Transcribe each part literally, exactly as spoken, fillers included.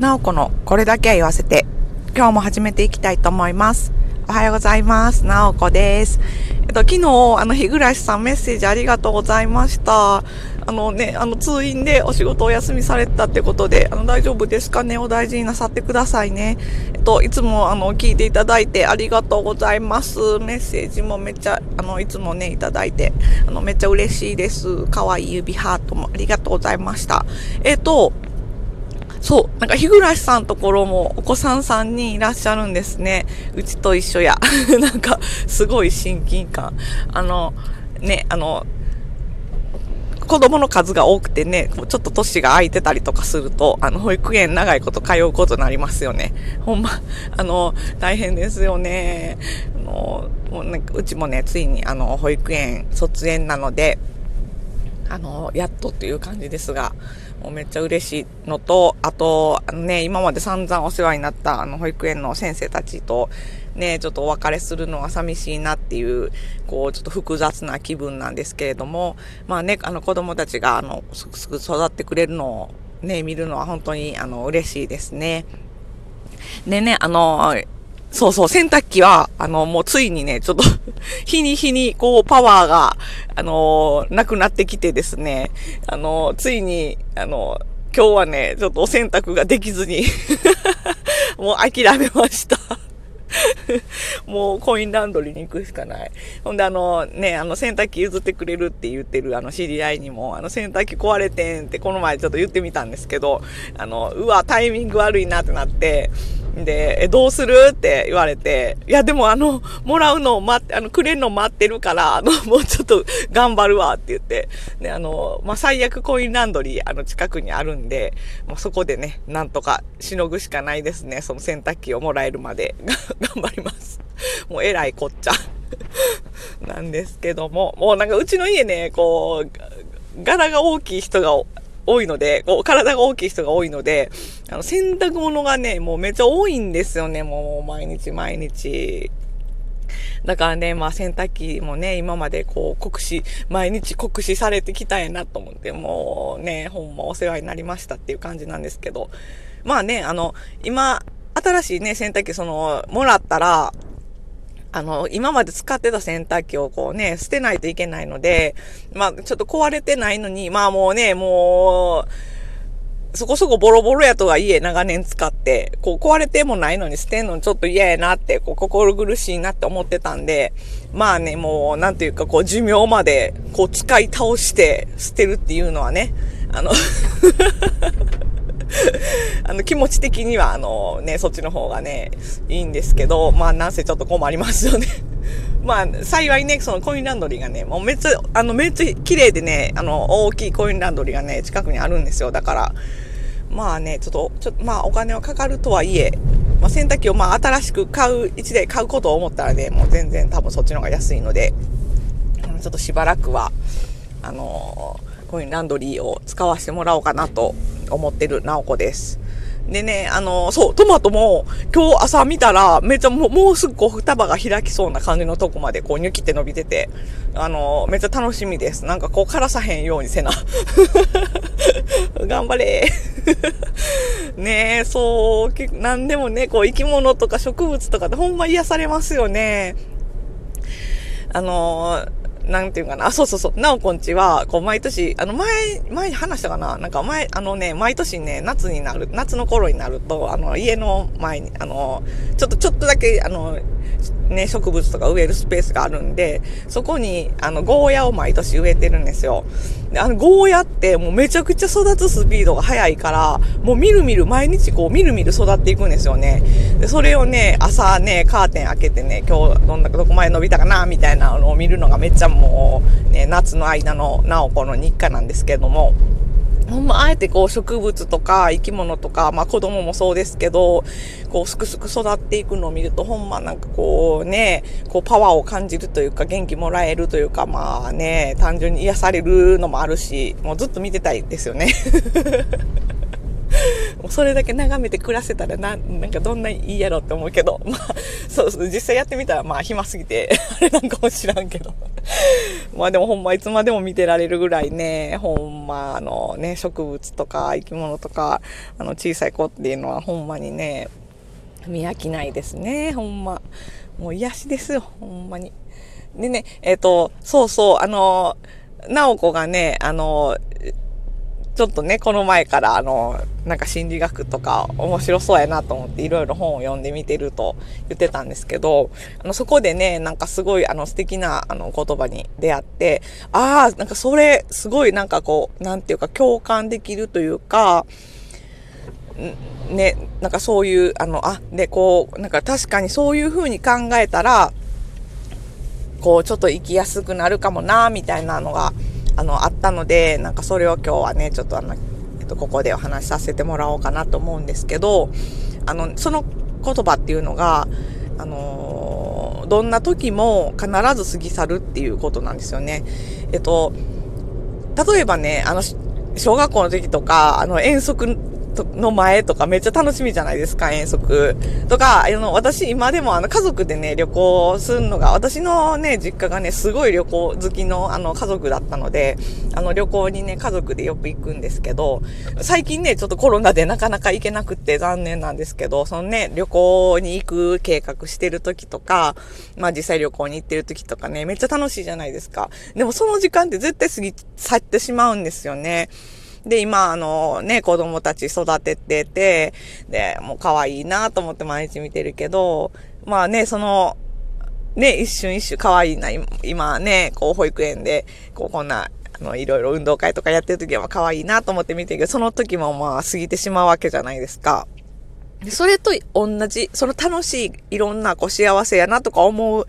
ナオコのこれだけは言わせて、今日も始めていきたいと思います。おはようございます。ナオコです。えっと、昨日あの日暮さんメッセージありがとうございました。あのね、あの通院でお仕事お休みされたってことで、あの大丈夫ですかね。お大事になさってくださいね。えっといつもあの聞いていただいてありがとうございます。メッセージもめっちゃあのいつもねいただいて、あのめっちゃ嬉しいです。可愛い指ハートもありがとうございました。えっとそう、なんか日暮さんのところもお子さんさんにんいらっしゃるんですね。うちと一緒や。なんかすごい親近感。あのね、あの子供の数が多くてね、ちょっと年が空いてたりとかすると、あの保育園長いこと通うことになりますよね。ほんまあの大変ですよね。あのもうなんかうちもね、ついにあの保育園卒園なので。あのやっとっていう感じですが、もうめっちゃ嬉しいのと、あとあのね、今まで散々お世話になったあの保育園の先生たちとね、ちょっとお別れするのは寂しいなっていう、こうちょっと複雑な気分なんですけれども、まあね、あの子供たちがあのすくすく育ってくれるのをね見るのは本当にあの嬉しいですね。でね、あのそうそう、洗濯機は、あの、もうついにね、ちょっと、日に日に、こう、パワーが、あのー、なくなってきてですね、あのー、ついに、あのー、今日はね、ちょっとお洗濯ができずに、もう諦めました。もう、コインランドリーに行くしかない。ほんで、あのー、ね、あの、洗濯機譲ってくれるって言ってる、あの、知り合いにも、あの、洗濯機壊れてんって、この前ちょっと言ってみたんですけど、あの、うわ、タイミング悪いなってなって、で、え、どうするって言われて、いや、でもあの、もらうのを待って、あの、くれるの待ってるから、あの、もうちょっと頑張るわって言って、ね、あの、まあ、最悪コインランドリー、あの、近くにあるんで、まあ、そこでね、なんとかしのぐしかないですね。その洗濯機をもらえるまで、頑張ります。もう、えらいこっちゃ。なんですけども、もうなんか、うちの家ね、こう、柄が大きい人が、多いので、こう体が大きい人が多いので、あの洗濯物がね、もうめっちゃ多いんですよね、もう毎日毎日。だからね、まあ洗濯機もね、今までこう酷使、毎日酷使されてきたやなと思って、もうね、ほんまお世話になりましたっていう感じなんですけど、まあね、あの、今、新しいね、洗濯機、その、もらったら、あの、今まで使ってた洗濯機をこうね、捨てないといけないので、まあ、ちょっと壊れてないのに、まあもうね、もう、そこそこボロボロやとはいえ長年使って、こう壊れてもないのに捨てんのちょっと嫌やなって、こう心苦しいなって思ってたんで、まあね、もう、なんていうかこう寿命まで、こう使い倒して捨てるっていうのはね、あのあの気持ち的にはあのね、そっちの方がねいいんですけど、まあなんせちょっと困りますよね。まあ幸いね、そのコインランドリーがね、もうめっちゃあのめっちゃ綺麗でね、あの大きいコインランドリーがね近くにあるんですよ。だからまあね、ちょっとちょっとまあお金はかかるとはいえ、まあ、洗濯機をまあ新しく買う一台買うことを思ったらね、もう全然多分そっちの方が安いので、ちょっとしばらくはあのー。コインランドリーを使わせてもらおうかなと思ってるナオコです。でね、あの、そう、トマトも今日朝見たらめっちゃもう、もうすぐこう双葉が開きそうな感じのとこまでこうニュキって伸びてて、あの、めっちゃ楽しみです。なんかこう枯らさへんようにせな。頑張れー。ねえ、そう、なんでもね、こう生き物とか植物とかでほんま癒されますよね。あの、なんていうかな、あ、そうそうそう、なおこんちは、こう、毎年、あの、前、前に話したかな、なんか前、あのね、毎年ね、夏になる、夏の頃になると、あの、家の前に、あの、ちょっと、ちょっとだけ、あの、ね、植物とか植えるスペースがあるんで、そこに、あの、ゴーヤを毎年植えてるんですよ。で、あの、ゴーヤって、もうめちゃくちゃ育つスピードが速いから、もうみるみる、毎日こう、みるみる育っていくんですよね。で、それをね、朝ね、カーテン開けてね、今日、どんな、どこまで伸びたかな、みたいなのを見るのがめっちゃもう、ね、夏の間のナオコの日課なんですけども、ほんまあえてこう植物とか生き物とか、まあ子供もそうですけど、こうすくすく育っていくのを見ると、ほんまなんかこうね、こうパワーを感じるというか、元気もらえるというか、まあね、単純に癒されるのもあるし、もうずっと見てたいですよね。もうそれだけ眺めて暮らせたら な, なんかどんないいやろって思うけど、まあそう、実際やってみたらまあ暇すぎてあれなんかも知らんけどまあでもほんまいつまでも見てられるぐらいね、ほんまあのね、植物とか生き物とか、あの小さい子っていうのはほんまにね、見飽きないですね、ほんま。もう癒しですよ、ほんまに。でね、えっと、そうそう、あの、ナオコがね、あの、ちょっとね、この前から、あの、なんか心理学とか面白そうやなと思っていろいろ本を読んでみてると言ってたんですけど、あの、そこでね、なんかすごい、あの、素敵な、あの、言葉に出会って、ああ、なんかそれ、すごいなんかこう、なんていうか共感できるというか、ね、なんかそういう、あの、あ、で、こう、なんか確かにそういう風に考えたら、こう、ちょっと生きやすくなるかもな、みたいなのが、あの、あったので、なんかそれを今日はね、ちょっとあの、えっと、ここでお話しさせてもらおうかなと思うんですけど、あの、その言葉っていうのが、あのー、どんな時も必ず過ぎ去るっていうことなんですよね。えっと、例えばね、あの、小学校の時とか、あの、遠足の前とかめっちゃ楽しみじゃないですか、遠足。とか、あの、私今でもあの家族でね、旅行するのが、私のね、実家がね、すごい旅行好きのあの家族だったので、あの旅行にね、家族でよく行くんですけど、最近ね、ちょっとコロナでなかなか行けなくて残念なんですけど、そのね、旅行に行く計画してる時とか、まあ実際旅行に行ってる時とかね、めっちゃ楽しいじゃないですか。でもその時間って絶対過ぎ去ってしまうんですよね。で、今、あの、ね、子供たち育ててて、で、もう可愛いなと思って毎日見てるけど、まあね、その、ね、一瞬一瞬可愛いな、今ね、こう、保育園で、こう、こんな、あの、いろいろ運動会とかやってる時は可愛いなと思って見てるけど、その時もまあ、過ぎてしまうわけじゃないですか。で、それと同じ、その楽しい、いろんな、こう、幸せやなとか思う、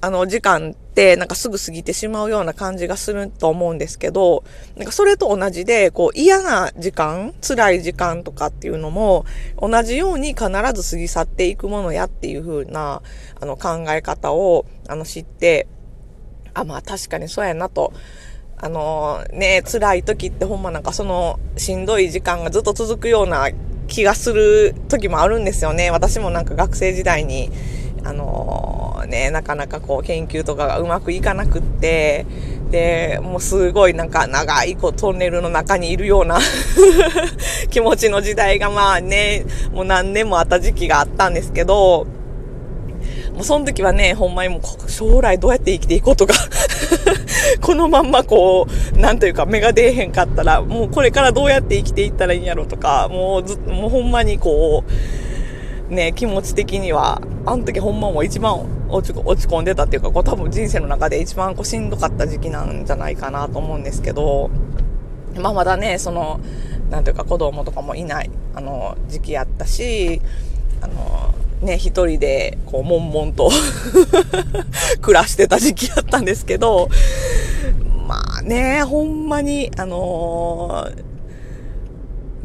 あの、時間って、なんかすぐ過ぎてしまうような感じがすると思うんですけど、なんかそれと同じで、こう、嫌な時間、辛い時間とかっていうのも、同じように必ず過ぎ去っていくものやっていう風な、あの、考え方を、あの、知って、あ、まあ確かにそうやなと。あの、ね、辛い時ってほんまなんかその、しんどい時間がずっと続くような気がする時もあるんですよね。私もなんか学生時代に、あのー、ね、なかなかこう研究とかがうまくいかなくって、で、もうすごいなんか長いこうトンネルの中にいるような気持ちの時代がまあね、もう何年もあった時期があったんですけど、もうその時はね、ほんまにもう将来どうやって生きていこうとか、このまんまこう、なんというか芽が出えへんかったら、もうこれからどうやって生きていったらいいんやろとか、もうず、もうほんまにこう、ね、気持ち的には、あの時ほんまもう一番落ち、落ち込んでたっていうか、こう多分人生の中で一番こうしんどかった時期なんじゃないかなと思うんですけど、まあまだね、その、なんていうか子供とかもいない、あの、時期やったし、あの、ね、一人でこう、悶々と暮らしてた時期やったんですけど、まあね、ほんまに、あのー、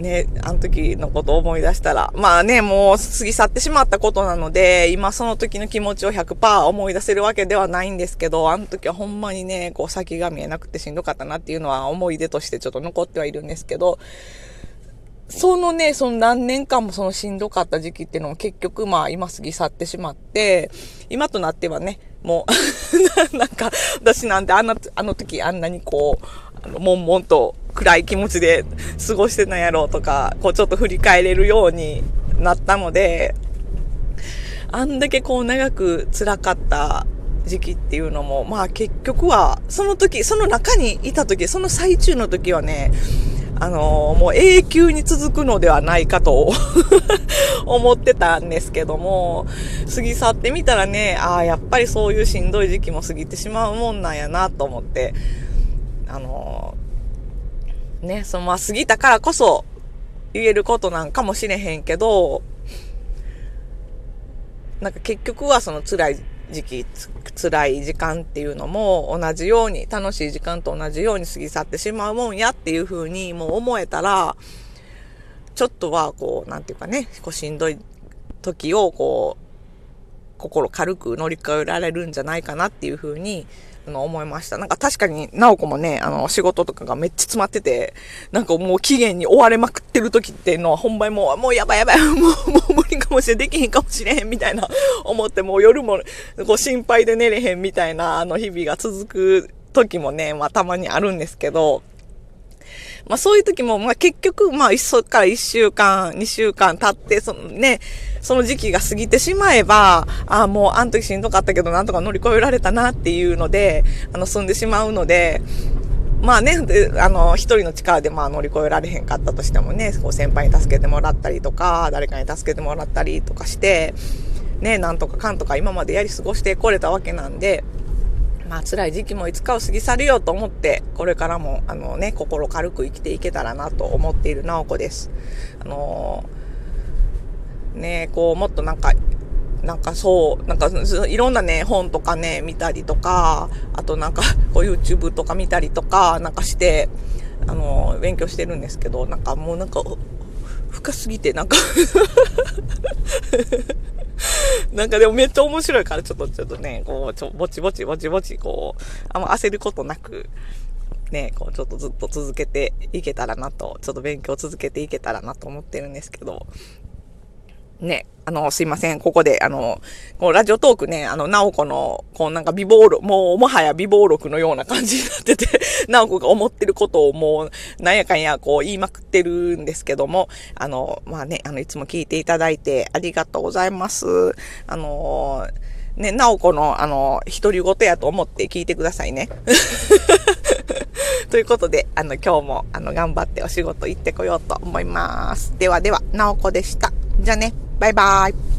ね、あの時のことを思い出したら、まあね、もう過ぎ去ってしまったことなので、今その時の気持ちを ひゃくパーセント 思い出せるわけではないんですけど、あの時はほんまにね、こう先が見えなくてしんどかったなっていうのは思い出としてちょっと残ってはいるんですけど、そのね、その何年間もそのしんどかった時期っていうのも結局まあ今過ぎ去ってしまって、今となってはね、もう、なんか私なんてあんな、あの時あんなにこう、あの、悶々と暗い気持ちで過ごしてたんやろうとか、こうちょっと振り返れるようになったので、あんだけこう長く辛かった時期っていうのも、まあ結局は、その時、その中にいた時、その最中の時はね、あのー、もう永久に続くのではないかと思ってたんですけども、過ぎ去ってみたらね、ああ、やっぱりそういうしんどい時期も過ぎてしまうもんなんやなと思って、あのー、ね、そのまあ過ぎたからこそ言えることなんかもしれへんけど、なんか結局はその辛い時期、辛い時間っていうのも同じように、楽しい時間と同じように過ぎ去ってしまうもんやっていう風にもう思えたら、ちょっとはこう、なんていうかね、こうしんどい時をこう、心軽く乗り越えられるんじゃないかなっていう風に、あの、思いました。なんか確かに、ナオコもね、あの、仕事とかがめっちゃ詰まってて、なんかもう期限に追われまくってる時っていうのは、ほんまにもう、もうやばいやばい、もう、もう無理かもしれん、できへんかもしれへん、みたいな、思って、もう夜も、こう心配で寝れへんみたいな、あの、日々が続く時もね、まあたまにあるんですけど、まあそういう時も、まあ結局、まあそっからいっしゅうかん、にしゅうかん経って、そのね、その時期が過ぎてしまえば、ああもうあの時しんどかったけどなんとか乗り越えられたなっていうので、あの済んでしまうので、まあね、あの、一人の力でまあ乗り越えられへんかったとしてもね、こう先輩に助けてもらったりとか、誰かに助けてもらったりとかして、ね、なんとかかんとか今までやり過ごしてこれたわけなんで、まあ辛い時期もいつかを過ぎ去るよと思って、これからもあのね、心軽く生きていけたらなと思っているナオコです。あのー、ね、こうもっとなんか、なんかそう、なんかいろんなね、本とかね、見たりとか、あとなんかこう YouTube とか見たりとかなんかして、あのー、勉強してるんですけど、なんかもうなんか、深すぎてなんか、なんかでもめっちゃ面白いからちょっとちょっとね、こう、ちょ、ぼちぼちぼちぼち、こう、あんま焦ることなく、ね、こうちょっとずっと続けていけたらなと、ちょっと勉強続けていけたらなと思ってるんですけど、ね、あの、すいません、ここで、あの、こうラジオトークね、あの、ナオコの、こうなんか美貌録、もうもはや美貌録のような感じになってて、ナオコが思ってることをもう、なんやかんや、こう言いまくってるんですけども、あの、まあね、あの、いつも聞いていただいてありがとうございます。あの、ね、ナオコの、あの、独り言やと思って聞いてくださいね。ということで、あの、今日も、あの、頑張ってお仕事行ってこようと思います。ではでは、ナオコでした。じゃあね。バイバイ。